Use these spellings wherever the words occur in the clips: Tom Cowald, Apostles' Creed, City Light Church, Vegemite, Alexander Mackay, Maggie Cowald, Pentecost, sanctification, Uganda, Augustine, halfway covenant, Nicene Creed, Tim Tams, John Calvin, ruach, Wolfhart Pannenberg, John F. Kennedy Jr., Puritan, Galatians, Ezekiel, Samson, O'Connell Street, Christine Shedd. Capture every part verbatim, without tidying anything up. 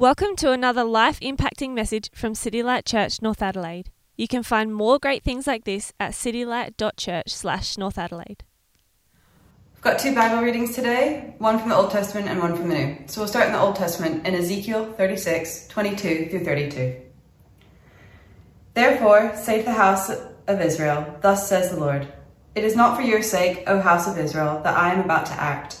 Welcome to another life-impacting message from City Light Church, North Adelaide. You can find more great things like this at citylight.church slash North Adelaide. We've got two Bible readings today, one from the Old Testament and one from the New. So we'll start in the Old Testament in Ezekiel thirty-six, twenty-two through thirty-two. Therefore, say to the house of Israel, thus says the Lord, it is not for your sake, O house of Israel, that I am about to act,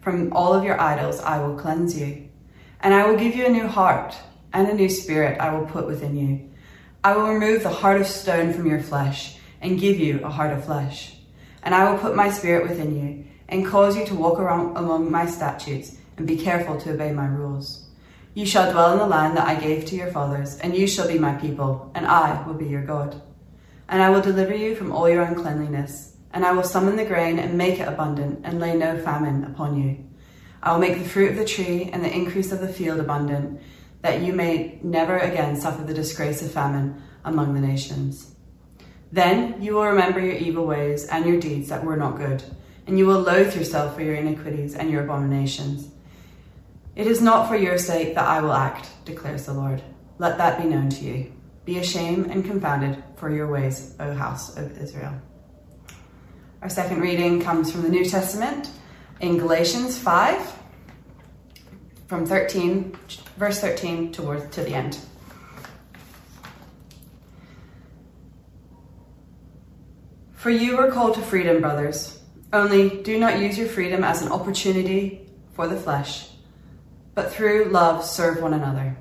From all of your idols I will cleanse you. And I will give you a new heart, and a new spirit I will put within you. I will remove the heart of stone from your flesh, and give you a heart of flesh. And I will put my spirit within you, and cause you to walk around among my statutes, and be careful to obey my rules. You shall dwell in the land that I gave to your fathers, and you shall be my people, and I will be your God. And I will deliver you from all your uncleanliness. And I will summon the grain and make it abundant, and lay no famine upon you. I will make the fruit of the tree and the increase of the field abundant, that you may never again suffer the disgrace of famine among the nations. Then you will remember your evil ways and your deeds that were not good, and you will loathe yourself for your iniquities and your abominations. It is not for your sake that I will act, declares the Lord. Let that be known to you. Be ashamed and confounded for your ways, O house of Israel. Our second reading comes from the New Testament in Galatians five, from thirteen, verse thirteen towards to the end. For you were called to freedom, brothers. Only do not use your freedom as an opportunity for the flesh, but through love serve one another.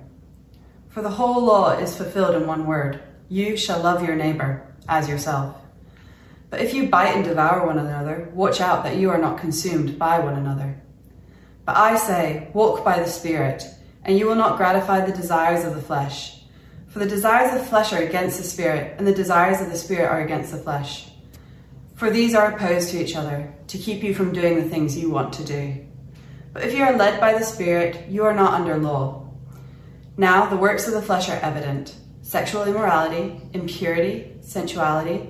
For the whole law is fulfilled in one word: you shall love your neighbor as yourself. But if you bite and devour one another, watch out that you are not consumed by one another. But I say, walk by the Spirit, and you will not gratify the desires of the flesh. For the desires of the flesh are against the Spirit, and the desires of the Spirit are against the flesh. For these are opposed to each other, to keep you from doing the things you want to do. But if you are led by the Spirit, you are not under law. Now the works of the flesh are evident: sexual immorality, impurity, sensuality,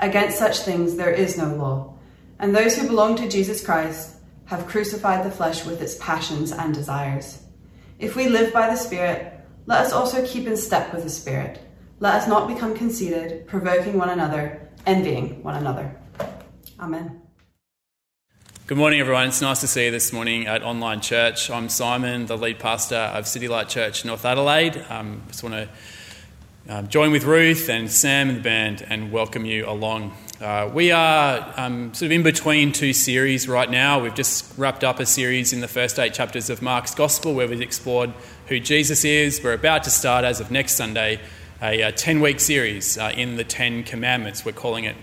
Against such things there is no law, and those who belong to Jesus Christ have crucified the flesh with its passions and desires. If we live by the Spirit, let us also keep in step with the Spirit. Let us not become conceited, provoking one another, envying one another. Amen. Good morning, everyone. It's nice to see you this morning at Online Church. I'm Simon, the lead pastor of City Light Church, North Adelaide. I um, just want to Um, join with Ruth and Sam and the band and welcome you along. Uh, we are um, sort of in between two series right now. We've just wrapped up a series in the first eight chapters of Mark's Gospel where we've explored who Jesus is. We're about to start, as of next Sunday, a ten-week series uh, in the Ten Commandments. We're calling it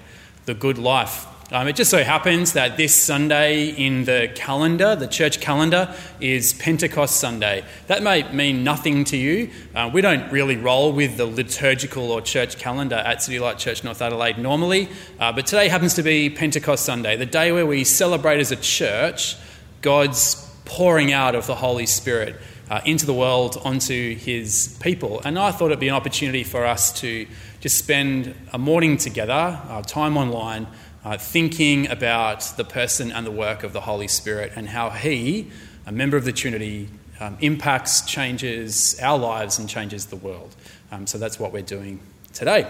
The Good Life. Um, it just so happens that this Sunday in the calendar, the church calendar, is Pentecost Sunday. That may mean nothing to you. Uh, we don't really roll with the liturgical or church calendar at City Light Church North Adelaide normally, uh, but today happens to be Pentecost Sunday, the day where we celebrate as a church God's pouring out of the Holy Spirit uh, into the world, onto his people. And I thought it'd be an opportunity for us to just spend a morning together, uh, time online, Uh, thinking about the person and the work of the Holy Spirit and how he, a member of the Trinity, um, impacts, changes our lives and changes the world. Um, so that's what we're doing today.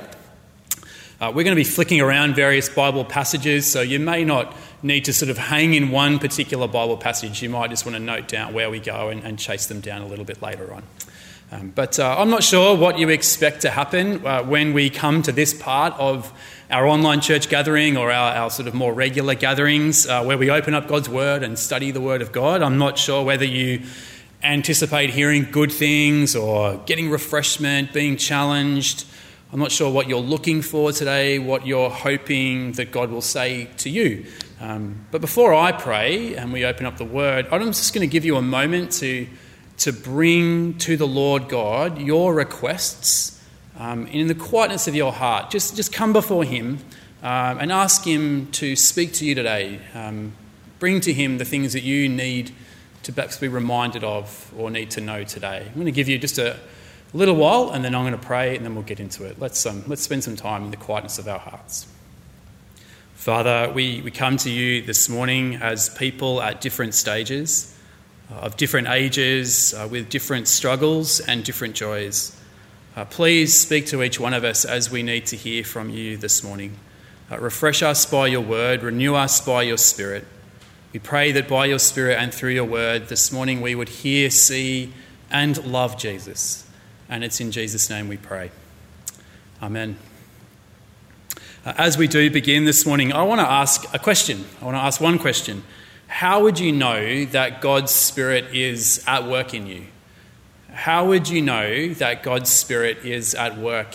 Uh, we're going to be flicking around various Bible passages, so you may not need to sort of hang in one particular Bible passage. You might just want to note down where we go and, and chase them down a little bit later on. Um, but uh, I'm not sure what you expect to happen uh, when we come to this part of our online church gathering or our, our sort of more regular gatherings uh, where we open up God's Word and study the Word of God. I'm not sure whether you anticipate hearing good things or getting refreshment, being challenged. I'm not sure what you're looking for today, what you're hoping that God will say to you. Um, but before I pray and we open up the Word, I'm just going to give you a moment to to bring to the Lord God your requests um, in the quietness of your heart. Just just come before Him um, and ask Him to speak to you today. Um, bring to Him the things that you need to perhaps be reminded of or need to know today. I'm going to give you just a little while and then I'm going to pray and then we'll get into it. Let's um, let's spend some time in the quietness of our hearts. Father, we, we come to you this morning as people at different stages, of different ages, uh, with different struggles and different joys. Uh, please speak to each one of us as we need to hear from you this morning. Uh, refresh us by your word, renew us by your spirit. We pray that by your spirit and through your word this morning we would hear, see and love Jesus. And it's in Jesus' name we pray. Amen. Uh, as we do begin this morning, I want to ask a question. I want to ask one question. How would you know that God's Spirit is at work in you? How would you know that God's Spirit is at work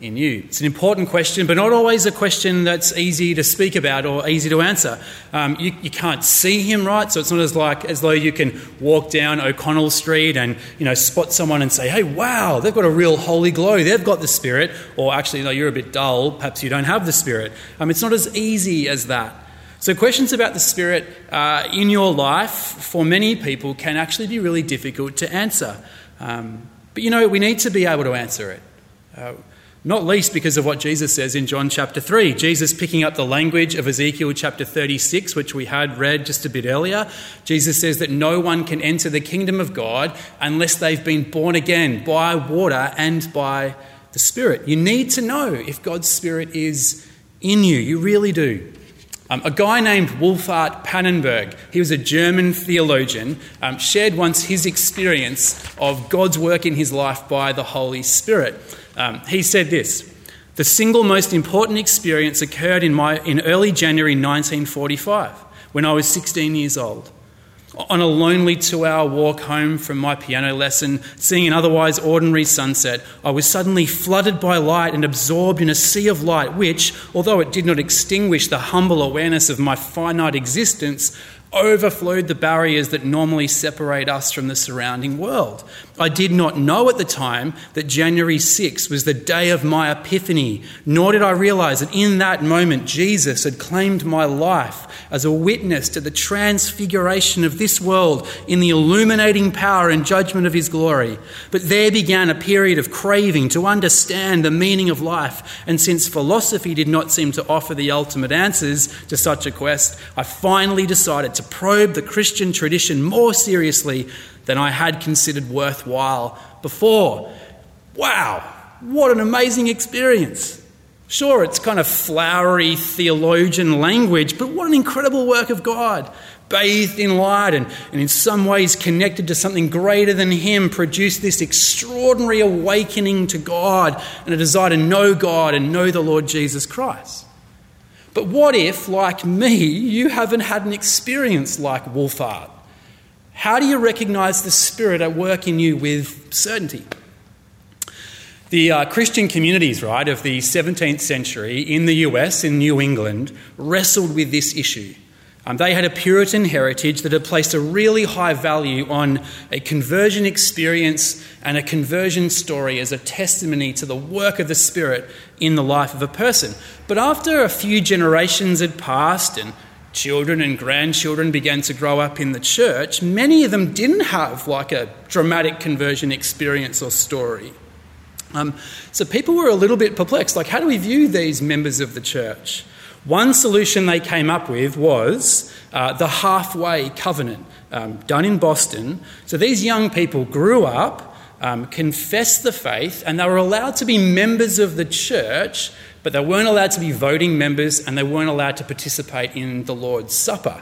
in you? It's an important question, but not always a question that's easy to speak about or easy to answer. Um, you, you can't see Him, right? So it's not as like as though you can walk down O'Connell Street and, you know, spot someone and say, "Hey, wow, they've got a real holy glow. They've got the Spirit." Or actually, no, you're a bit dull. Perhaps you don't have the Spirit. Um, it's not as easy as that. So questions about the Spirit uh, in your life, for many people, can actually be really difficult to answer. Um, but, you know, we need to be able to answer it, uh, not least because of what Jesus says in John chapter three. Jesus, picking up the language of Ezekiel chapter thirty-six, which we had read just a bit earlier, Jesus says that no one can enter the kingdom of God unless they've been born again by water and by the Spirit. You need to know if God's Spirit is in you. You really do. Um, a guy named Wolfhart Pannenberg, he was a German theologian, um, shared once his experience of God's work in his life by the Holy Spirit. Um, he said this: "The single most important experience occurred in my in early January nineteen forty-five, when I was sixteen years old. On a lonely two-hour walk home from my piano lesson, seeing an otherwise ordinary sunset, I was suddenly flooded by light and absorbed in a sea of light which, although it did not extinguish the humble awareness of my finite existence, overflowed the barriers that normally separate us from the surrounding world. I did not know at the time that January sixth was the day of my epiphany, nor did I realize that in that moment Jesus had claimed my life as a witness to the transfiguration of this world in the illuminating power and judgment of his glory. But there began a period of craving to understand the meaning of life, and since philosophy did not seem to offer the ultimate answers to such a quest, I finally decided to probe the Christian tradition more seriously than I had considered worthwhile before." Wow, what an amazing experience. Sure, it's kind of flowery theologian language, but what an incredible work of God, bathed in light and, and in some ways connected to something greater than him, produced this extraordinary awakening to God and a desire to know God and know the Lord Jesus Christ. But what if, like me, you haven't had an experience like Wolfhart? How do you recognize the Spirit at work in you with certainty? The uh, Christian communities, right, of the seventeenth century in the U S, in New England, wrestled with this issue. Um, they had a Puritan heritage that had placed a really high value on a conversion experience and a conversion story as a testimony to the work of the Spirit in the life of a person. But after a few generations had passed and children and grandchildren began to grow up in the church, many of them didn't have like a dramatic conversion experience or story. Um, so people were a little bit perplexed, like, how do we view these members of the church? One solution they came up with was uh, the halfway covenant, um, done in Boston. So these young people grew up, um, confessed the faith, and they were allowed to be members of the church, but they weren't allowed to be voting members and they weren't allowed to participate in the Lord's Supper.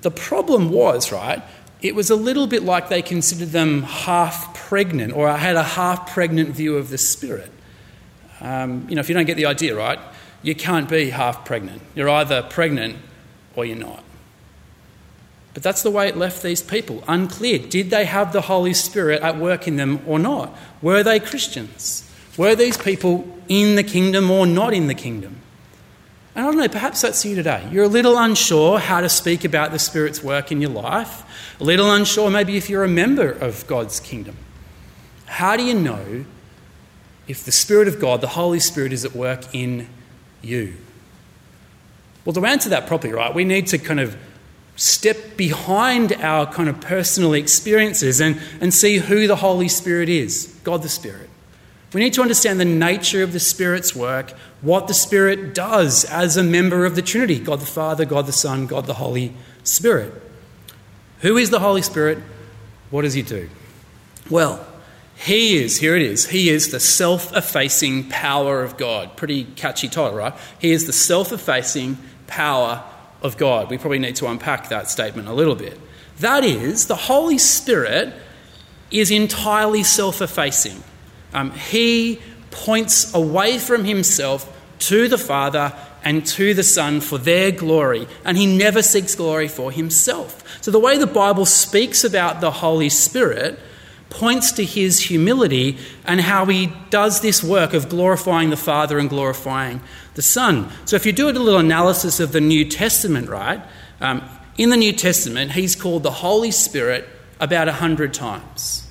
The problem was, right, it was a little bit like they considered them half pregnant, or I had a half-pregnant view of the Spirit. Um, you know, if you don't get the idea, right, you can't be half-pregnant. You're either pregnant or you're not. But that's the way it left these people, unclear. Did they have the Holy Spirit at work in them or not? Were they Christians? Were these people in the kingdom or not in the kingdom? And I don't know, perhaps that's you today. You're a little unsure how to speak about the Spirit's work in your life, a little unsure maybe if you're a member of God's kingdom. How do you know if the Spirit of God, the Holy Spirit, is at work in you? Well, to answer that properly, right, we need to kind of step behind our kind of personal experiences and, and see who the Holy Spirit is, God the Spirit. We need to understand the nature of the Spirit's work, what the Spirit does as a member of the Trinity, God the Father, God the Son, God the Holy Spirit. Who is the Holy Spirit? What does he do? Well, he is, here it is, he is the self-effacing power of God. Pretty catchy title, right? He is the self-effacing power of God. We probably need to unpack that statement a little bit. That is, the Holy Spirit is entirely self-effacing. Um, he points away from himself to the Father and to the Son for their glory, and he never seeks glory for himself. So the way the Bible speaks about the Holy Spirit points to his humility and how he does this work of glorifying the Father and glorifying the Son. So if you do a little analysis of the New Testament, right, um, in the New Testament, he's called the Holy Spirit about a hundred times.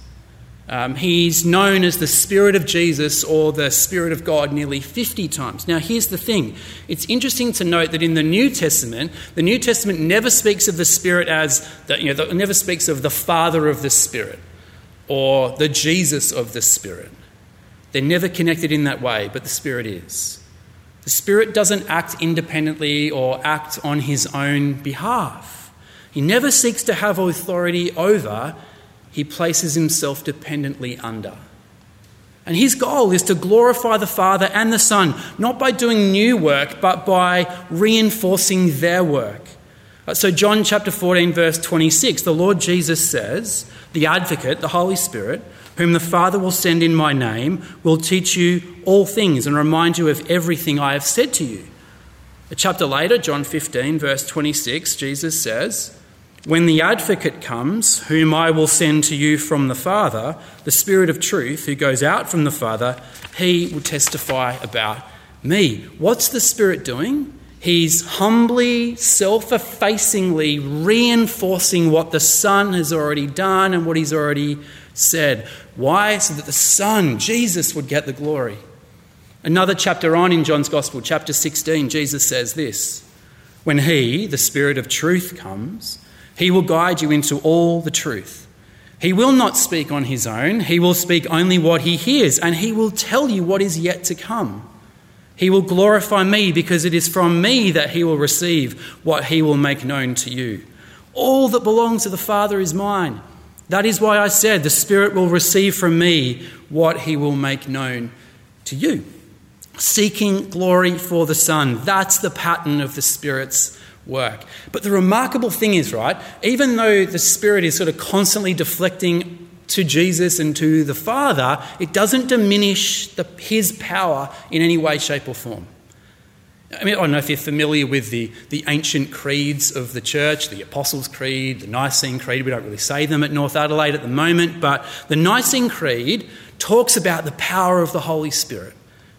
Um, he's known as the Spirit of Jesus or the Spirit of God nearly fifty times. Now, here's the thing. It's interesting to note that in the New Testament, the New Testament never speaks of the Spirit as, the, you know, the, never speaks of the Father of the Spirit or the Jesus of the Spirit. They're never connected in that way, but the Spirit is. The Spirit doesn't act independently or act on his own behalf. He never seeks to have authority over. He places himself dependently under. And his goal is to glorify the Father and the Son, not by doing new work, but by reinforcing their work. So John chapter fourteen, verse twenty-six, the Lord Jesus says, "The Advocate, the Holy Spirit, whom the Father will send in my name, will teach you all things and remind you of everything I have said to you." A chapter later, John fifteen, verse twenty-six, Jesus says, "When the Advocate comes, whom I will send to you from the Father, the Spirit of truth who goes out from the Father, he will testify about me." What's the Spirit doing? He's humbly, self-effacingly reinforcing what the Son has already done and what he's already said. Why? So that the Son, Jesus, would get the glory. Another chapter on in John's Gospel, chapter sixteen, Jesus says this, "When he, the Spirit of truth, comes, he will guide you into all the truth. He will not speak on his own. He will speak only what he hears, and he will tell you what is yet to come. He will glorify me, because it is from me that he will receive what he will make known to you. All that belongs to the Father is mine. That is why I said the Spirit will receive from me what he will make known to you." Seeking glory for the Son. That's the pattern of the Spirit's work. But the remarkable thing is, right, even though the Spirit is sort of constantly deflecting to Jesus and to the Father, it doesn't diminish the, his power in any way, shape or form. I mean, I don't know if you're familiar with the, the ancient creeds of the church, the Apostles' Creed, the Nicene Creed. We don't really say them at North Adelaide at the moment, but the Nicene Creed talks about the power of the Holy Spirit.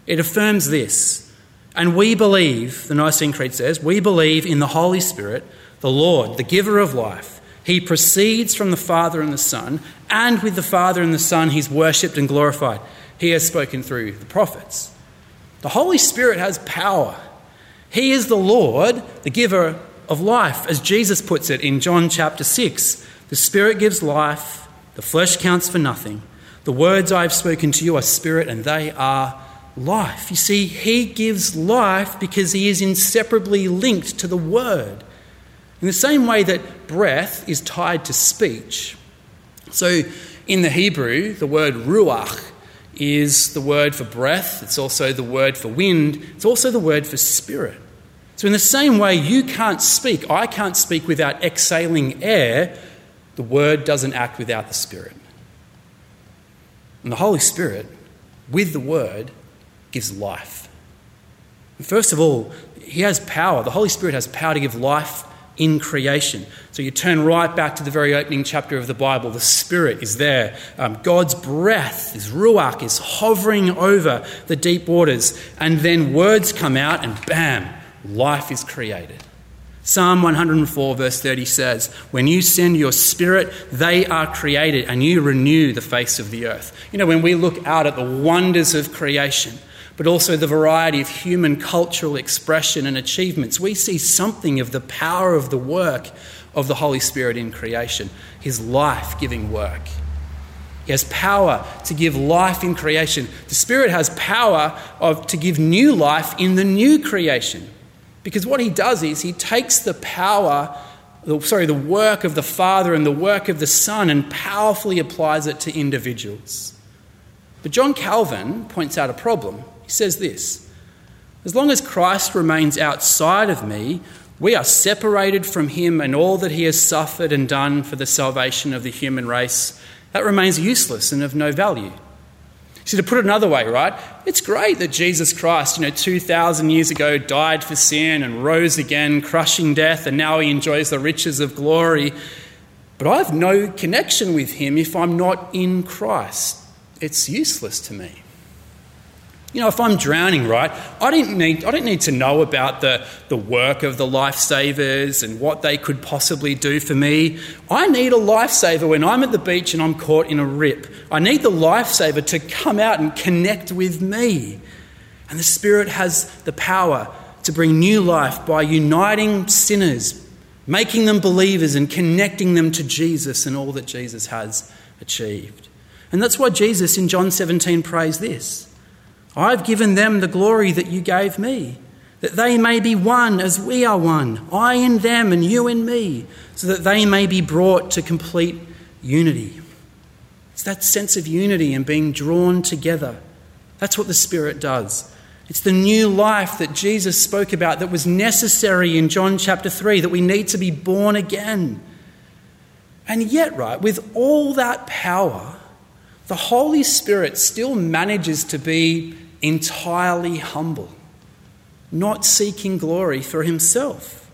It affirms this, and we believe, the Nicene Creed says, we believe in the Holy Spirit, the Lord, the giver of life. He proceeds from the Father and the Son, and with the Father and the Son he's worshipped and glorified. He has spoken through the prophets. The Holy Spirit has power. He is the Lord, the giver of life. As Jesus puts it in John chapter six, "The Spirit gives life, the flesh counts for nothing. The words I have spoken to you are spirit and they are life." You see, he gives life because he is inseparably linked to the Word. In the same way that breath is tied to speech. So in the Hebrew, the word ruach is the word for breath. It's also the word for wind. It's also the word for spirit. So in the same way you can't speak, I can't speak without exhaling air, the word doesn't act without the Spirit. And the Holy Spirit, with the Word, gives life. First of all, he has power. The Holy Spirit has power to give life in creation. So you turn right back to the very opening chapter of the Bible. The Spirit is there. Um, God's breath, his ruach, is hovering over the deep waters. And then words come out and bam, life is created. Psalm one hundred four verse thirty says, when you send your Spirit, they are created and you renew the face of the earth. You know, when we look out at the wonders of creation, but also the variety of human cultural expression and achievements, we see something of the power of the work of the Holy Spirit in creation, his life-giving work. He has power to give life in creation. The Spirit has power of, to give new life in the new creation, because what he does is he takes the power, sorry, the work of the Father and the work of the Son and powerfully applies it to individuals. But John Calvin points out a problem. He says this: as long as Christ remains outside of me, we are separated from him and all that he has suffered and done for the salvation of the human race. That remains useless and of no value. See, to put it another way, right? It's great that Jesus Christ, you know, two thousand years ago died for sin and rose again, crushing death, and now he enjoys the riches of glory. But I have no connection with him if I'm not in Christ. It's useless to me. You know, if I'm drowning, right, I didn't need I don't need to know about the, the work of the lifesavers and what they could possibly do for me. I need a lifesaver when I'm at the beach and I'm caught in a rip. I need the lifesaver to come out and connect with me. And the Spirit has the power to bring new life by uniting sinners, making them believers and connecting them to Jesus and all that Jesus has achieved. And that's why Jesus in John seventeen prays this: I've given them the glory that you gave me, that they may be one as we are one, I in them and you in me, so that they may be brought to complete unity. It's that sense of unity and being drawn together. That's what the Spirit does. It's the new life that Jesus spoke about that was necessary in John chapter three, that we need to be born again. And yet, right, with all that power, the Holy Spirit still manages to be entirely humble, not seeking glory for himself.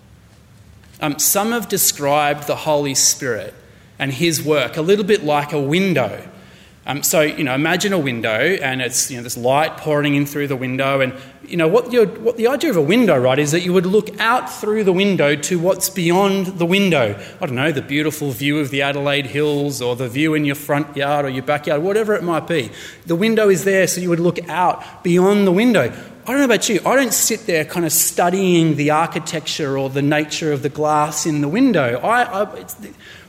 Um, some have described the Holy Spirit and his work a little bit like a window. Um, so, you know, imagine a window and it's, you know, this light pouring in through the window, and, you know, what, you're, what the idea of a window, right, is that you would look out through the window to what's beyond the window. I don't know, the beautiful view of the Adelaide Hills or the view in your front yard or your backyard, whatever it might be. The window is there, so you would look out beyond the window. I don't know about you, I don't sit there kind of studying the architecture or the nature of the glass in the window. I, I it's,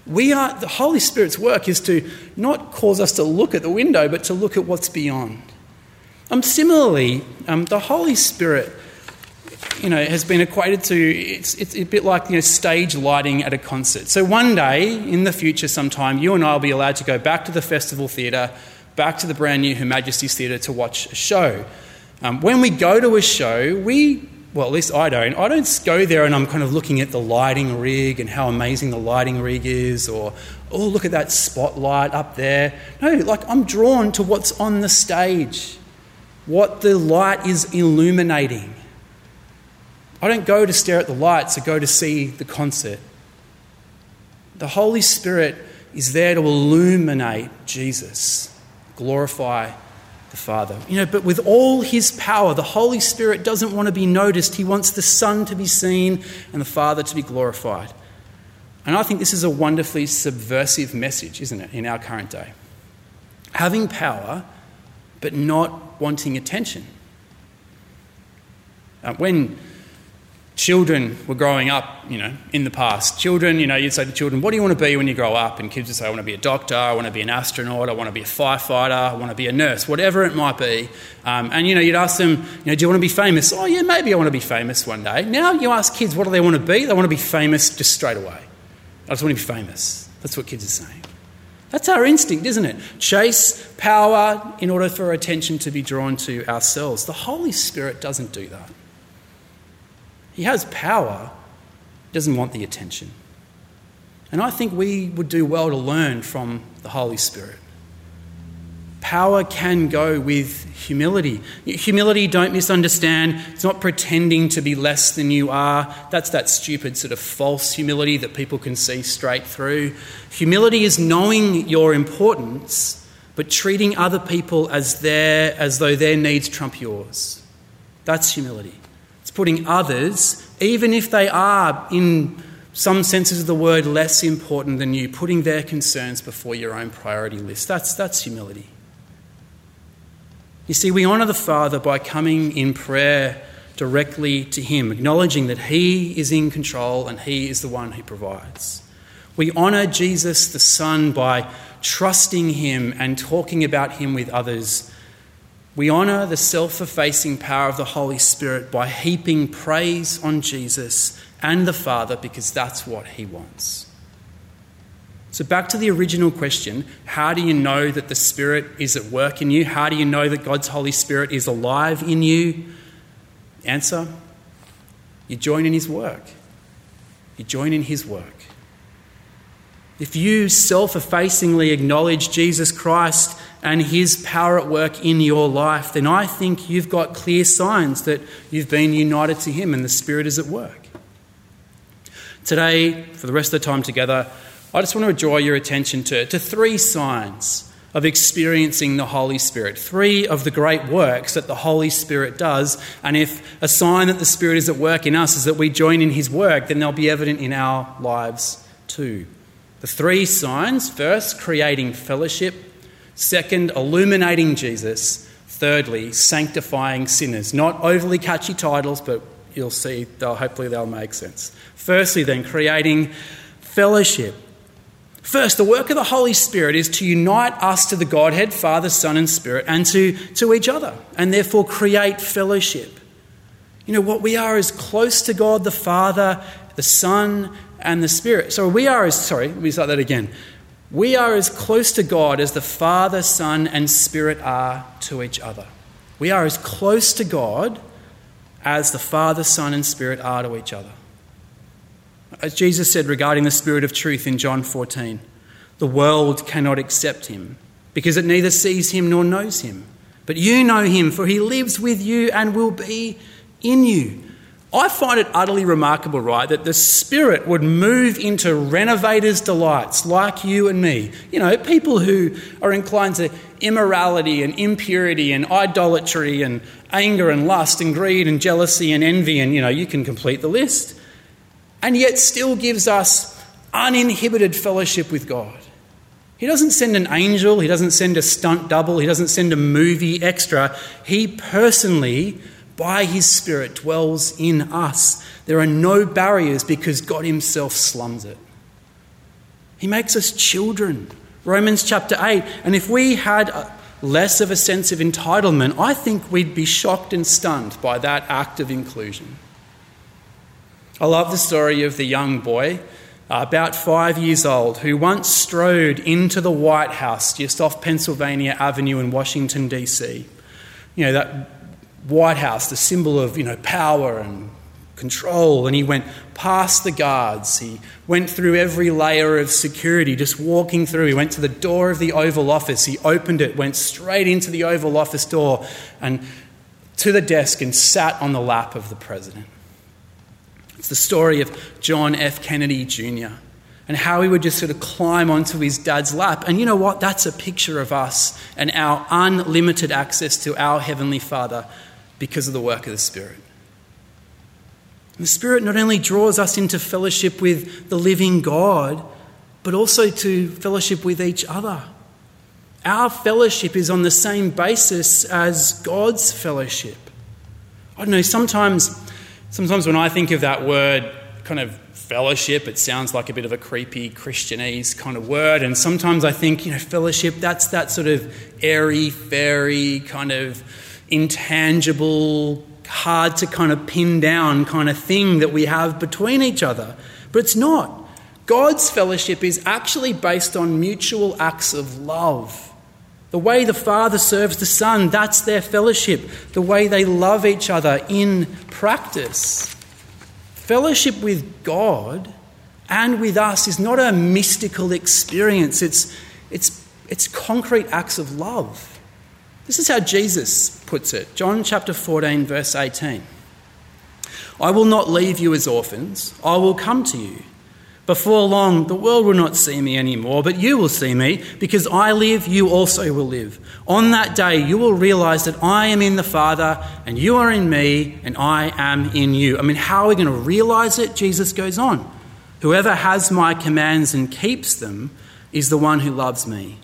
we are the Holy Spirit's work is to not cause us to look at the window, but to look at what's beyond. Um, similarly, um, the Holy Spirit, you know, has been equated to it's it's a bit like, you know, stage lighting at a concert. So one day in the future, sometime, you and I will be allowed to go back to the Festival Theatre, back to the brand new Her Majesty's Theatre to watch a show. Um, when we go to a show, we, well, at least I don't, I don't go there and I'm kind of looking at the lighting rig and how amazing the lighting rig is, or, oh, look at that spotlight up there. No, like, I'm drawn to what's on the stage, what the light is illuminating. I don't go to stare at the lights, I go to see the concert. The Holy Spirit is there to illuminate Jesus, glorify the Father. You know, but with all his power, the Holy Spirit doesn't want to be noticed. He wants the Son to be seen and the Father to be glorified. And I think this is a wonderfully subversive message, isn't it, in our current day? Having power, but not wanting attention. Uh, when children were growing up, you know, in the past. Children, you know, you'd say to children, what do you want to be when you grow up? And kids would say, I want to be a doctor, I want to be an astronaut, I want to be a firefighter, I want to be a nurse, whatever it might be. Um, and, you know, you'd ask them, you know, do you want to be famous? Oh, yeah, maybe I want to be famous one day. Now you ask kids, what do they want to be? They want to be famous just straight away. I just want to be famous. That's what kids are saying. That's our instinct, isn't it? Chase power in order for attention to be drawn to ourselves. The Holy Spirit doesn't do that. He has power, doesn't want the attention. And I think we would do well to learn from the Holy Spirit. Power can go with humility. Humility, don't misunderstand, it's not pretending to be less than you are. That's that stupid sort of false humility that people can see straight through. Humility is knowing your importance, but treating other people as their, as though their needs trump yours. That's humility. It's putting others, even if they are in some senses of the word less important than you, putting their concerns before your own priority list. That's, that's humility. You see, we honour the Father by coming in prayer directly to him, acknowledging that he is in control and he is the one who provides. We honour Jesus the Son by trusting him and talking about him with others. We honour the self-effacing power of the Holy Spirit by heaping praise on Jesus and the Father, because that's what he wants. So back to the original question, how do you know that the Spirit is at work in you? How do you know that God's Holy Spirit is alive in you? Answer, you join in his work. You join in his work. If you self-effacingly acknowledge Jesus Christ and his power at work in your life, then I think you've got clear signs that you've been united to him and the Spirit is at work. Today, for the rest of the time together, I just want to draw your attention to, to three signs of experiencing the Holy Spirit, three of the great works that the Holy Spirit does. And if a sign that the Spirit is at work in us is that we join in his work, then they'll be evident in our lives too. The three signs: first, creating fellowship; second, illuminating Jesus; thirdly, sanctifying sinners. Not overly catchy titles, but you'll see, they'll, hopefully they'll make sense. Firstly then, creating fellowship. First, the work of the Holy Spirit is to unite us to the Godhead, Father, Son and Spirit, and to, to each other, and therefore create fellowship. You know, what we are is close to God the Father, the Son and the Spirit. So we are as, sorry, let me start that again. We are as close to God as the Father, Son and Spirit are to each other. We are as close to God as the Father, Son and Spirit are to each other. As Jesus said regarding the Spirit of truth in John fourteen, the world cannot accept him because it neither sees him nor knows him. But you know him, for he lives with you and will be in you. I find it utterly remarkable, right, that the Spirit would move into renovators' delights like you and me. You know, people who are inclined to immorality and impurity and idolatry and anger and lust and greed and jealousy and envy, and, you know, you can complete the list. And yet still gives us uninhibited fellowship with God. He doesn't send an angel, he doesn't send a stunt double, he doesn't send a movie extra. He personally, by his Spirit, dwells in us. There are no barriers because God himself slums it. He makes us children. Romans chapter eight. And if we had less of a sense of entitlement, I think we'd be shocked and stunned by that act of inclusion. I love the story of the young boy, uh, about five years old, who once strode into the White House just off Pennsylvania Avenue in Washington, D C. You know, that White House, the symbol of, you know, power and control. And he went past the guards. He went through every layer of security, just walking through. He went to the door of the Oval Office. He opened it, went straight into the Oval Office door and to the desk and sat on the lap of the president. It's the story of John F. Kennedy Junior and how he would just sort of climb onto his dad's lap. And you know what? That's a picture of us and our unlimited access to our Heavenly Father because of the work of the Spirit. And the Spirit not only draws us into fellowship with the living God, but also to fellowship with each other. Our fellowship is on the same basis as God's fellowship. I don't know, sometimes... Sometimes when I think of that word, kind of fellowship, it sounds like a bit of a creepy Christianese kind of word. And sometimes I think, you know, fellowship, that's that sort of airy, fairy, kind of intangible, hard to kind of pin down kind of thing that we have between each other. But it's not. God's fellowship is actually based on mutual acts of love. The way the Father serves the Son, that's their fellowship. The way they love each other in practice. Fellowship with God and with us is not a mystical experience. It's, it's, it's concrete acts of love. This is how Jesus puts it. John chapter fourteen, verse eighteen. I will not leave you as orphans. I will come to you. Before long, the world will not see me anymore, but you will see me, because I live, you also will live. On that day, you will realize that I am in the Father, and you are in me, and I am in you. I mean, how are we going to realize it? Jesus goes on. Whoever has my commands and keeps them is the one who loves me.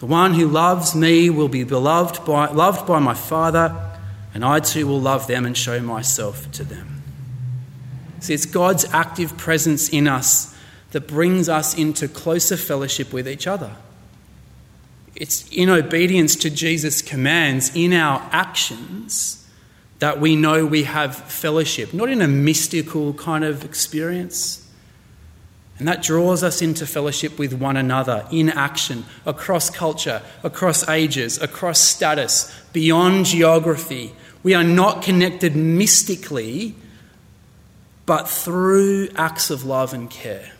The one who loves me will be beloved by, loved by my Father, and I too will love them and show myself to them. See, it's God's active presence in us that brings us into closer fellowship with each other. It's in obedience to Jesus' commands, in our actions, that we know we have fellowship, not in a mystical kind of experience. And that draws us into fellowship with one another in action, across culture, across ages, across status, beyond geography. We are not connected mystically, but through acts of love and care.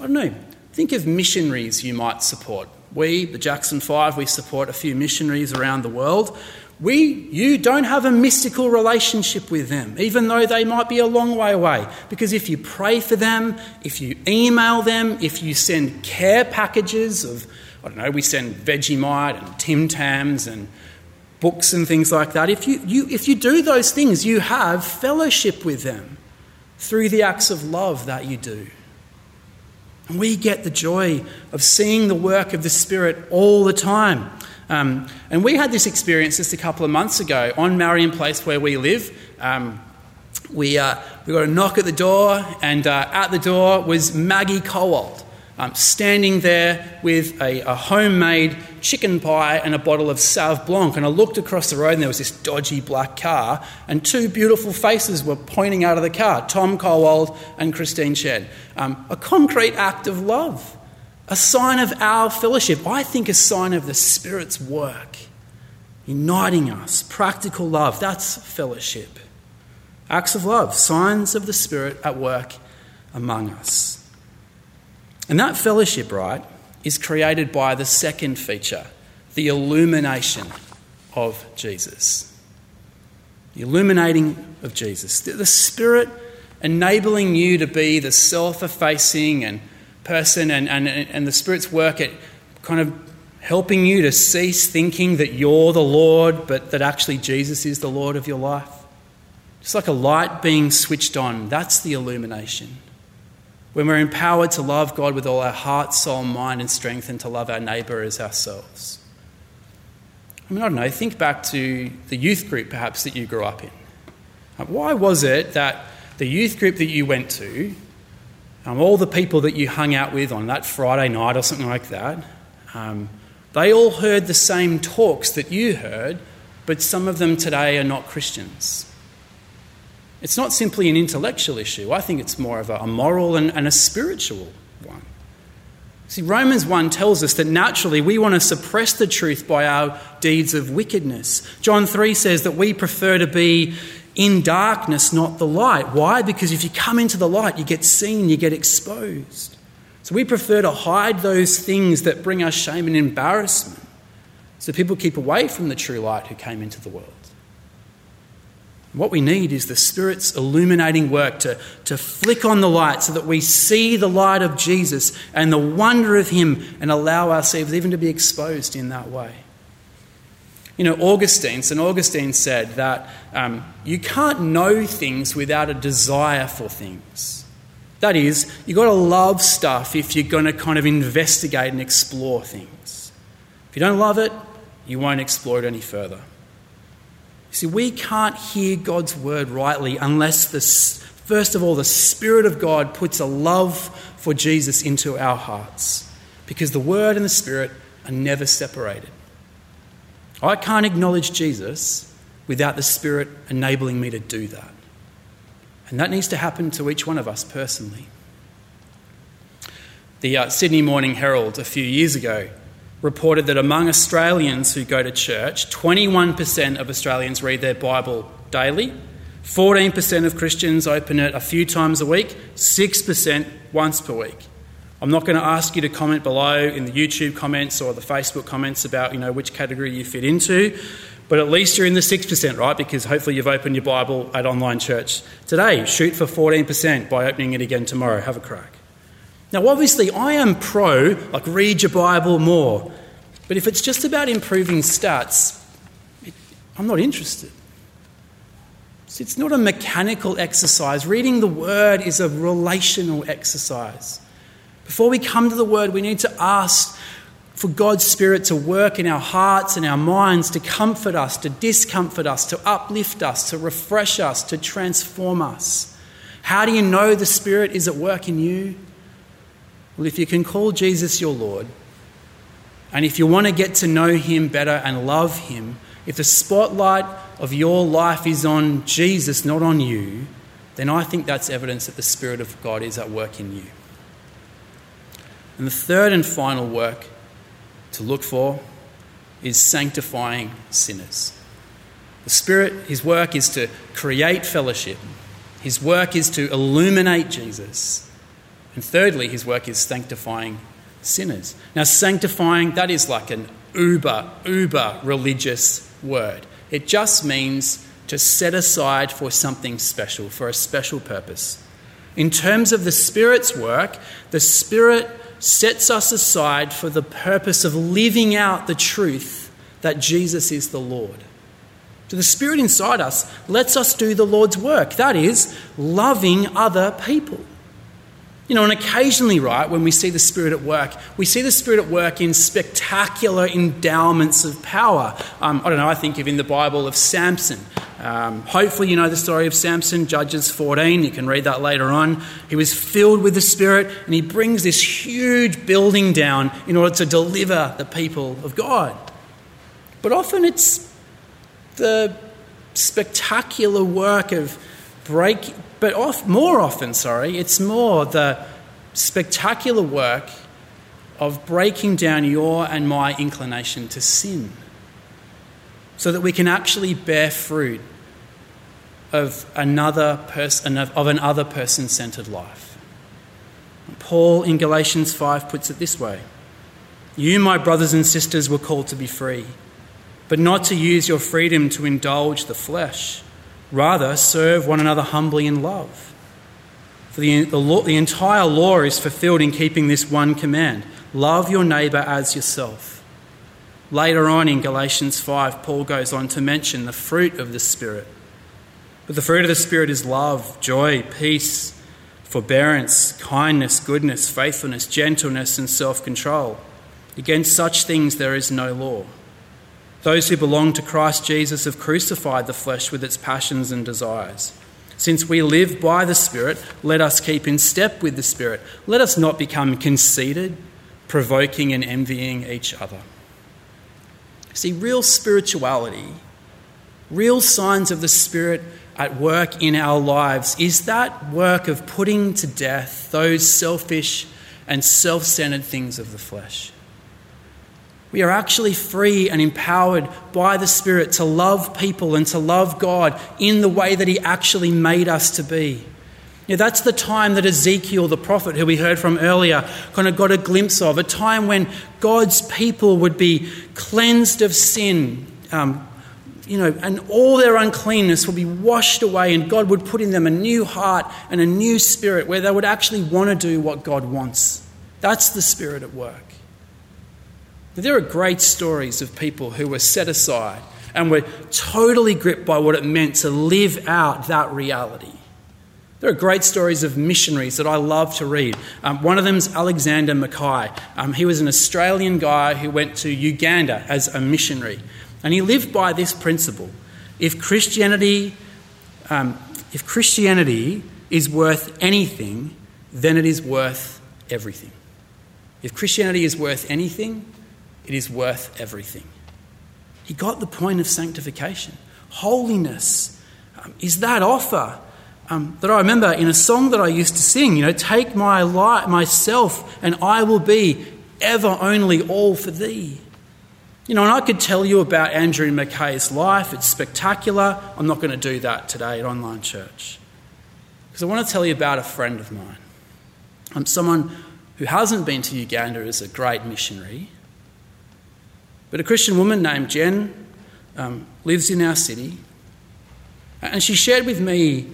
I don't know. Think of missionaries you might support. We, the Jackson Five, we support a few missionaries around the world. We, you don't have a mystical relationship with them, even though they might be a long way away. Because if you pray for them, if you email them, if you send care packages of, I don't know, we send Vegemite and Tim Tams and books and things like that. If you, you, if you do those things, you have fellowship with them through the acts of love that you do. And we get the joy of seeing the work of the Spirit all the time. Um, and we had this experience just a couple of months ago on Marion Place where we live. Um, we uh, we got a knock at the door, and uh, at the door was Maggie Cowald, um, standing there with a, a homemade chicken pie and a bottle of Sauv Blanc. And I looked across the road, and there was this dodgy black car, and two beautiful faces were pointing out of the car, Tom Cowald and Christine Shedd. Um, a concrete act of love. A sign of our fellowship, I think a sign of the Spirit's work, uniting us, practical love, that's fellowship. Acts of love, signs of the Spirit at work among us. And that fellowship, right, is created by the second feature, the illumination of Jesus. The illuminating of Jesus. The Spirit enabling you to be the self-effacing and person and, and, and the Spirit's work at kind of helping you to cease thinking that you're the Lord, but that actually Jesus is the Lord of your life. Just like a light being switched on, that's the illumination. When we're empowered to love God with all our heart, soul, mind and strength, and to love our neighbour as ourselves. I mean, I don't know, think back to the youth group perhaps that you grew up in. Why was it that the youth group that you went to, Um, all the people that you hung out with on that Friday night or something like that, um, they all heard the same talks that you heard, but some of them today are not Christians? It's not simply an intellectual issue. I think it's more of a moral and, and a spiritual one. See, Romans one tells us that naturally we want to suppress the truth by our deeds of wickedness. John three says that we prefer to be in darkness, not the light. Why? Because if you come into the light, you get seen, you get exposed. So we prefer to hide those things that bring us shame and embarrassment, so people keep away from the true light who came into the world. And what we need is the Spirit's illuminating work to, to flick on the light so that we see the light of Jesus and the wonder of him and allow ourselves even to be exposed in that way. You know, Augustine, Saint Augustine said that um, you can't know things without a desire for things. That is, you've got to love stuff if you're going to kind of investigate and explore things. If you don't love it, you won't explore it any further. See, we can't hear God's word rightly unless, the, first of all, the Spirit of God puts a love for Jesus into our hearts, because the word and the Spirit are never separated. I can't acknowledge Jesus without the Spirit enabling me to do that. And that needs to happen to each one of us personally. The uh, Sydney Morning Herald a few years ago reported that among Australians who go to church, twenty-one percent of Australians read their Bible daily, fourteen percent of Christians open it a few times a week, six percent once per week. I I'm not going to ask you to comment below in the YouTube comments or the Facebook comments about, you know, which category you fit into, but at least you're in the six percent, right? Because hopefully you've opened your Bible at online church today. Shoot for fourteen percent by opening it again tomorrow. Have a crack. Now, obviously, I am pro, like, read your Bible more. But if it's just about improving stats, it, I'm not interested. It's not a mechanical exercise. Reading the Word is a relational exercise. Before we come to the Word, we need to ask for God's Spirit to work in our hearts and our minds, to comfort us, to discomfort us, to uplift us, to refresh us, to transform us. How do you know the Spirit is at work in you? Well, if you can call Jesus your Lord, and if you want to get to know him better and love him, if the spotlight of your life is on Jesus, not on you, then I think that's evidence that the Spirit of God is at work in you. And the third and final work to look for is sanctifying sinners. The Spirit, his work is to create fellowship. His work is to illuminate Jesus. And thirdly, his work is sanctifying sinners. Now, sanctifying, that is like an uber, uber religious word. It just means to set aside for something special, for a special purpose. In terms of the Spirit's work, the Spirit sets us aside for the purpose of living out the truth that Jesus is the Lord. So the Spirit inside us lets us do the Lord's work, that is, loving other people. You know, and occasionally, right, when we see the Spirit at work, we see the Spirit at work in spectacular endowments of power. Um, I don't know, I think of in the Bible of Samson. Um, hopefully you know the story of Samson, Judges fourteen. You can read that later on. He was filled with the Spirit and he brings this huge building down in order to deliver the people of God. But often it's the spectacular work of break. But off, more often, sorry, it's more the spectacular work of breaking down your and my inclination to sin so that we can actually bear fruit of another person, of an other person-centered life. Paul in Galatians five puts it this way: "You, my brothers and sisters, were called to be free, but not to use your freedom to indulge the flesh. Rather, serve one another humbly in love. For the, the, law, the entire law is fulfilled in keeping this one command: love your neighbour as yourself." Later on in Galatians five, Paul goes on to mention the fruit of the Spirit. But the fruit of the Spirit is love, joy, peace, forbearance, kindness, goodness, faithfulness, gentleness, and self-control. Against such things there is no law. Those who belong to Christ Jesus have crucified the flesh with its passions and desires. Since we live by the Spirit, let us keep in step with the Spirit. Let us not become conceited, provoking and envying each other. See, real spirituality, real signs of the Spirit at work in our lives is that work of putting to death those selfish and self-centered things of the flesh. We are actually free and empowered by the Spirit to love people and to love God in the way that he actually made us to be. Now, that's the time that Ezekiel, the prophet who we heard from earlier, kind of got a glimpse of, a time when God's people would be cleansed of sin, um, you know, and all their uncleanness would be washed away, and God would put in them a new heart and a new spirit where they would actually want to do what God wants. That's the Spirit at work. There are great stories of people who were set aside and were totally gripped by what it meant to live out that reality. There are great stories of missionaries that I love to read. Um, one of them is Alexander Mackay. Um, he was an Australian guy who went to Uganda as a missionary. And he lived by this principle: If Christianity, um, if Christianity is worth anything, then it is worth everything. If Christianity is worth anything... it is worth everything. He got the point of sanctification. Holiness um, is that offer um, that I remember in a song that I used to sing, you know, "Take my life, myself, and I will be ever only all for thee." You know, and I could tell you about Andrew Mackay's life. It's spectacular. I'm not going to do that today at Online Church, because I want to tell you about a friend of mine. I'm um, someone who hasn't been to Uganda as a great missionary, but a Christian woman named Jen um, lives in our city, and she shared with me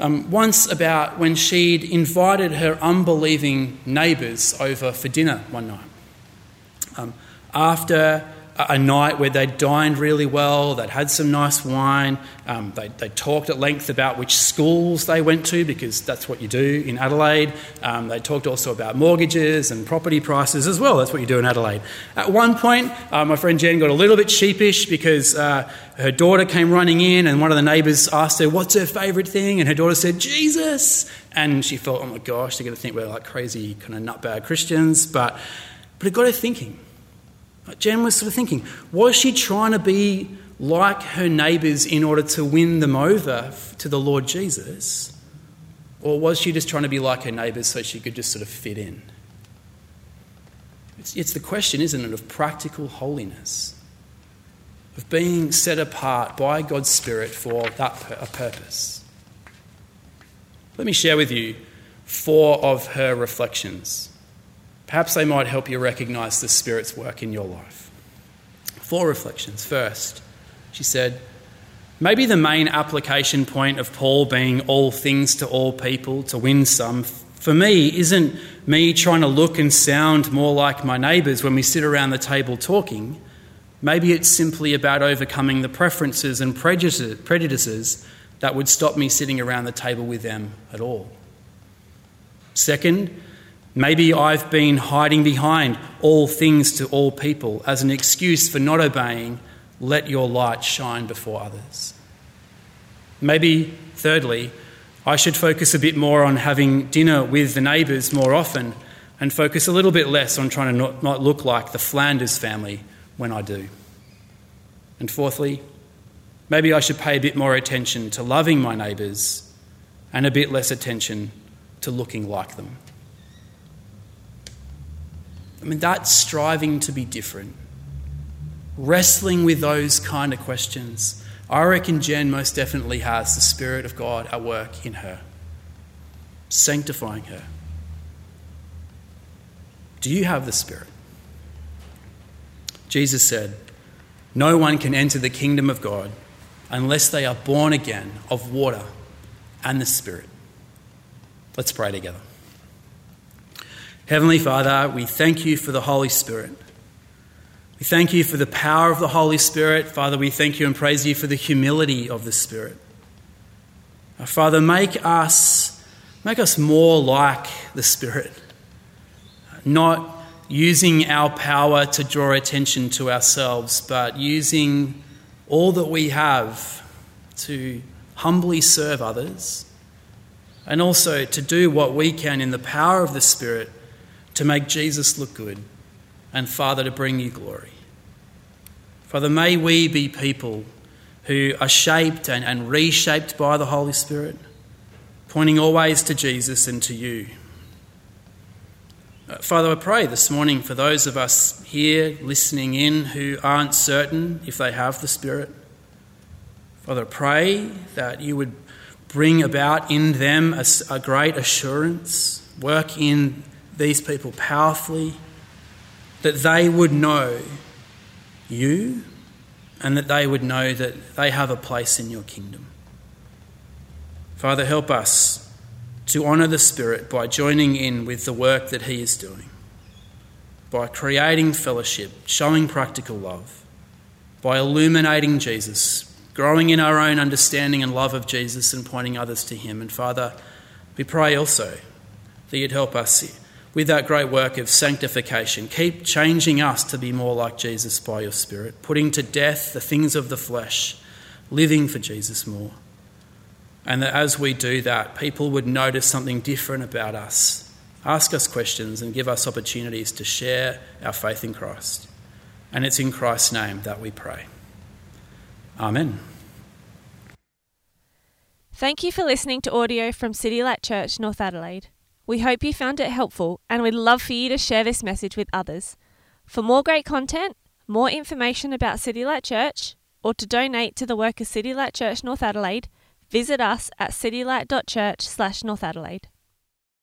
um, once about when she'd invited her unbelieving neighbours over for dinner one night. Um, after a, a night where they dined really well, they'd had some nice wine, um, they, they talked at length about which schools they went to, because that's what you do in Adelaide. Um, they talked also about mortgages and property prices as well. That's what you do in Adelaide. At one point, uh, my friend Jen got a little bit sheepish because uh, her daughter came running in, and one of the neighbours asked her, what's her favourite thing? And her daughter said, Jesus. And she felt, oh my gosh, they're going to think we're like crazy kind of nutbag Christians. But, but it got her thinking. Jen was sort of thinking, was she trying to be like her neighbours in order to win them over to the Lord Jesus? Or was she just trying to be like her neighbours so she could just sort of fit in? It's, it's the question, isn't it, of practical holiness, of being set apart by God's Spirit for that a purpose. Let me share with you four of her reflections. Perhaps they might help you recognise the Spirit's work in your life. Four reflections. First, she said, maybe the main application point of Paul being all things to all people, to win some, for me, isn't me trying to look and sound more like my neighbours when we sit around the table talking. Maybe it's simply about overcoming the preferences and prejudices that would stop me sitting around the table with them at all. Second, maybe I've been hiding behind all things to all people as an excuse for not obeying, let your light shine before others. Maybe, thirdly, I should focus a bit more on having dinner with the neighbours more often and focus a little bit less on trying to not, not look like the Flanders family when I do. And fourthly, maybe I should pay a bit more attention to loving my neighbours and a bit less attention to looking like them. I mean, that's striving to be different, wrestling with those kind of questions. I reckon Jen most definitely has the Spirit of God at work in her, sanctifying her. Do you have the Spirit? Jesus said, no one can enter the kingdom of God unless they are born again of water and the Spirit. Let's pray together. Heavenly Father, we thank you for the Holy Spirit. We thank you for the power of the Holy Spirit. Father, we thank you and praise you for the humility of the Spirit. Father, make us, make us more like the Spirit, not using our power to draw attention to ourselves, but using all that we have to humbly serve others and also to do what we can in the power of the Spirit to make Jesus look good, and, Father, to bring you glory. Father, may we be people who are shaped and, and reshaped by the Holy Spirit, pointing always to Jesus and to you. Father, I pray this morning for those of us here listening in who aren't certain if they have the Spirit. Father, I pray that you would bring about in them a, a great assurance, work in these people powerfully, that they would know you and that they would know that they have a place in your kingdom. Father, help us to honour the Spirit by joining in with the work that he is doing, by creating fellowship, showing practical love, by illuminating Jesus, growing in our own understanding and love of Jesus and pointing others to him. And Father, we pray also that you'd help us with that great work of sanctification. Keep changing us to be more like Jesus by your Spirit, putting to death the things of the flesh, living for Jesus more. And that as we do that, people would notice something different about us, ask us questions and give us opportunities to share our faith in Christ. And it's in Christ's name that we pray. Amen. Thank you for listening to audio from City Light Church, North Adelaide. We hope you found it helpful and we'd love for you to share this message with others. For more great content, more information about City Light Church, or to donate to the work of City Light Church North Adelaide, visit us at citylight dot church slash North Adelaide.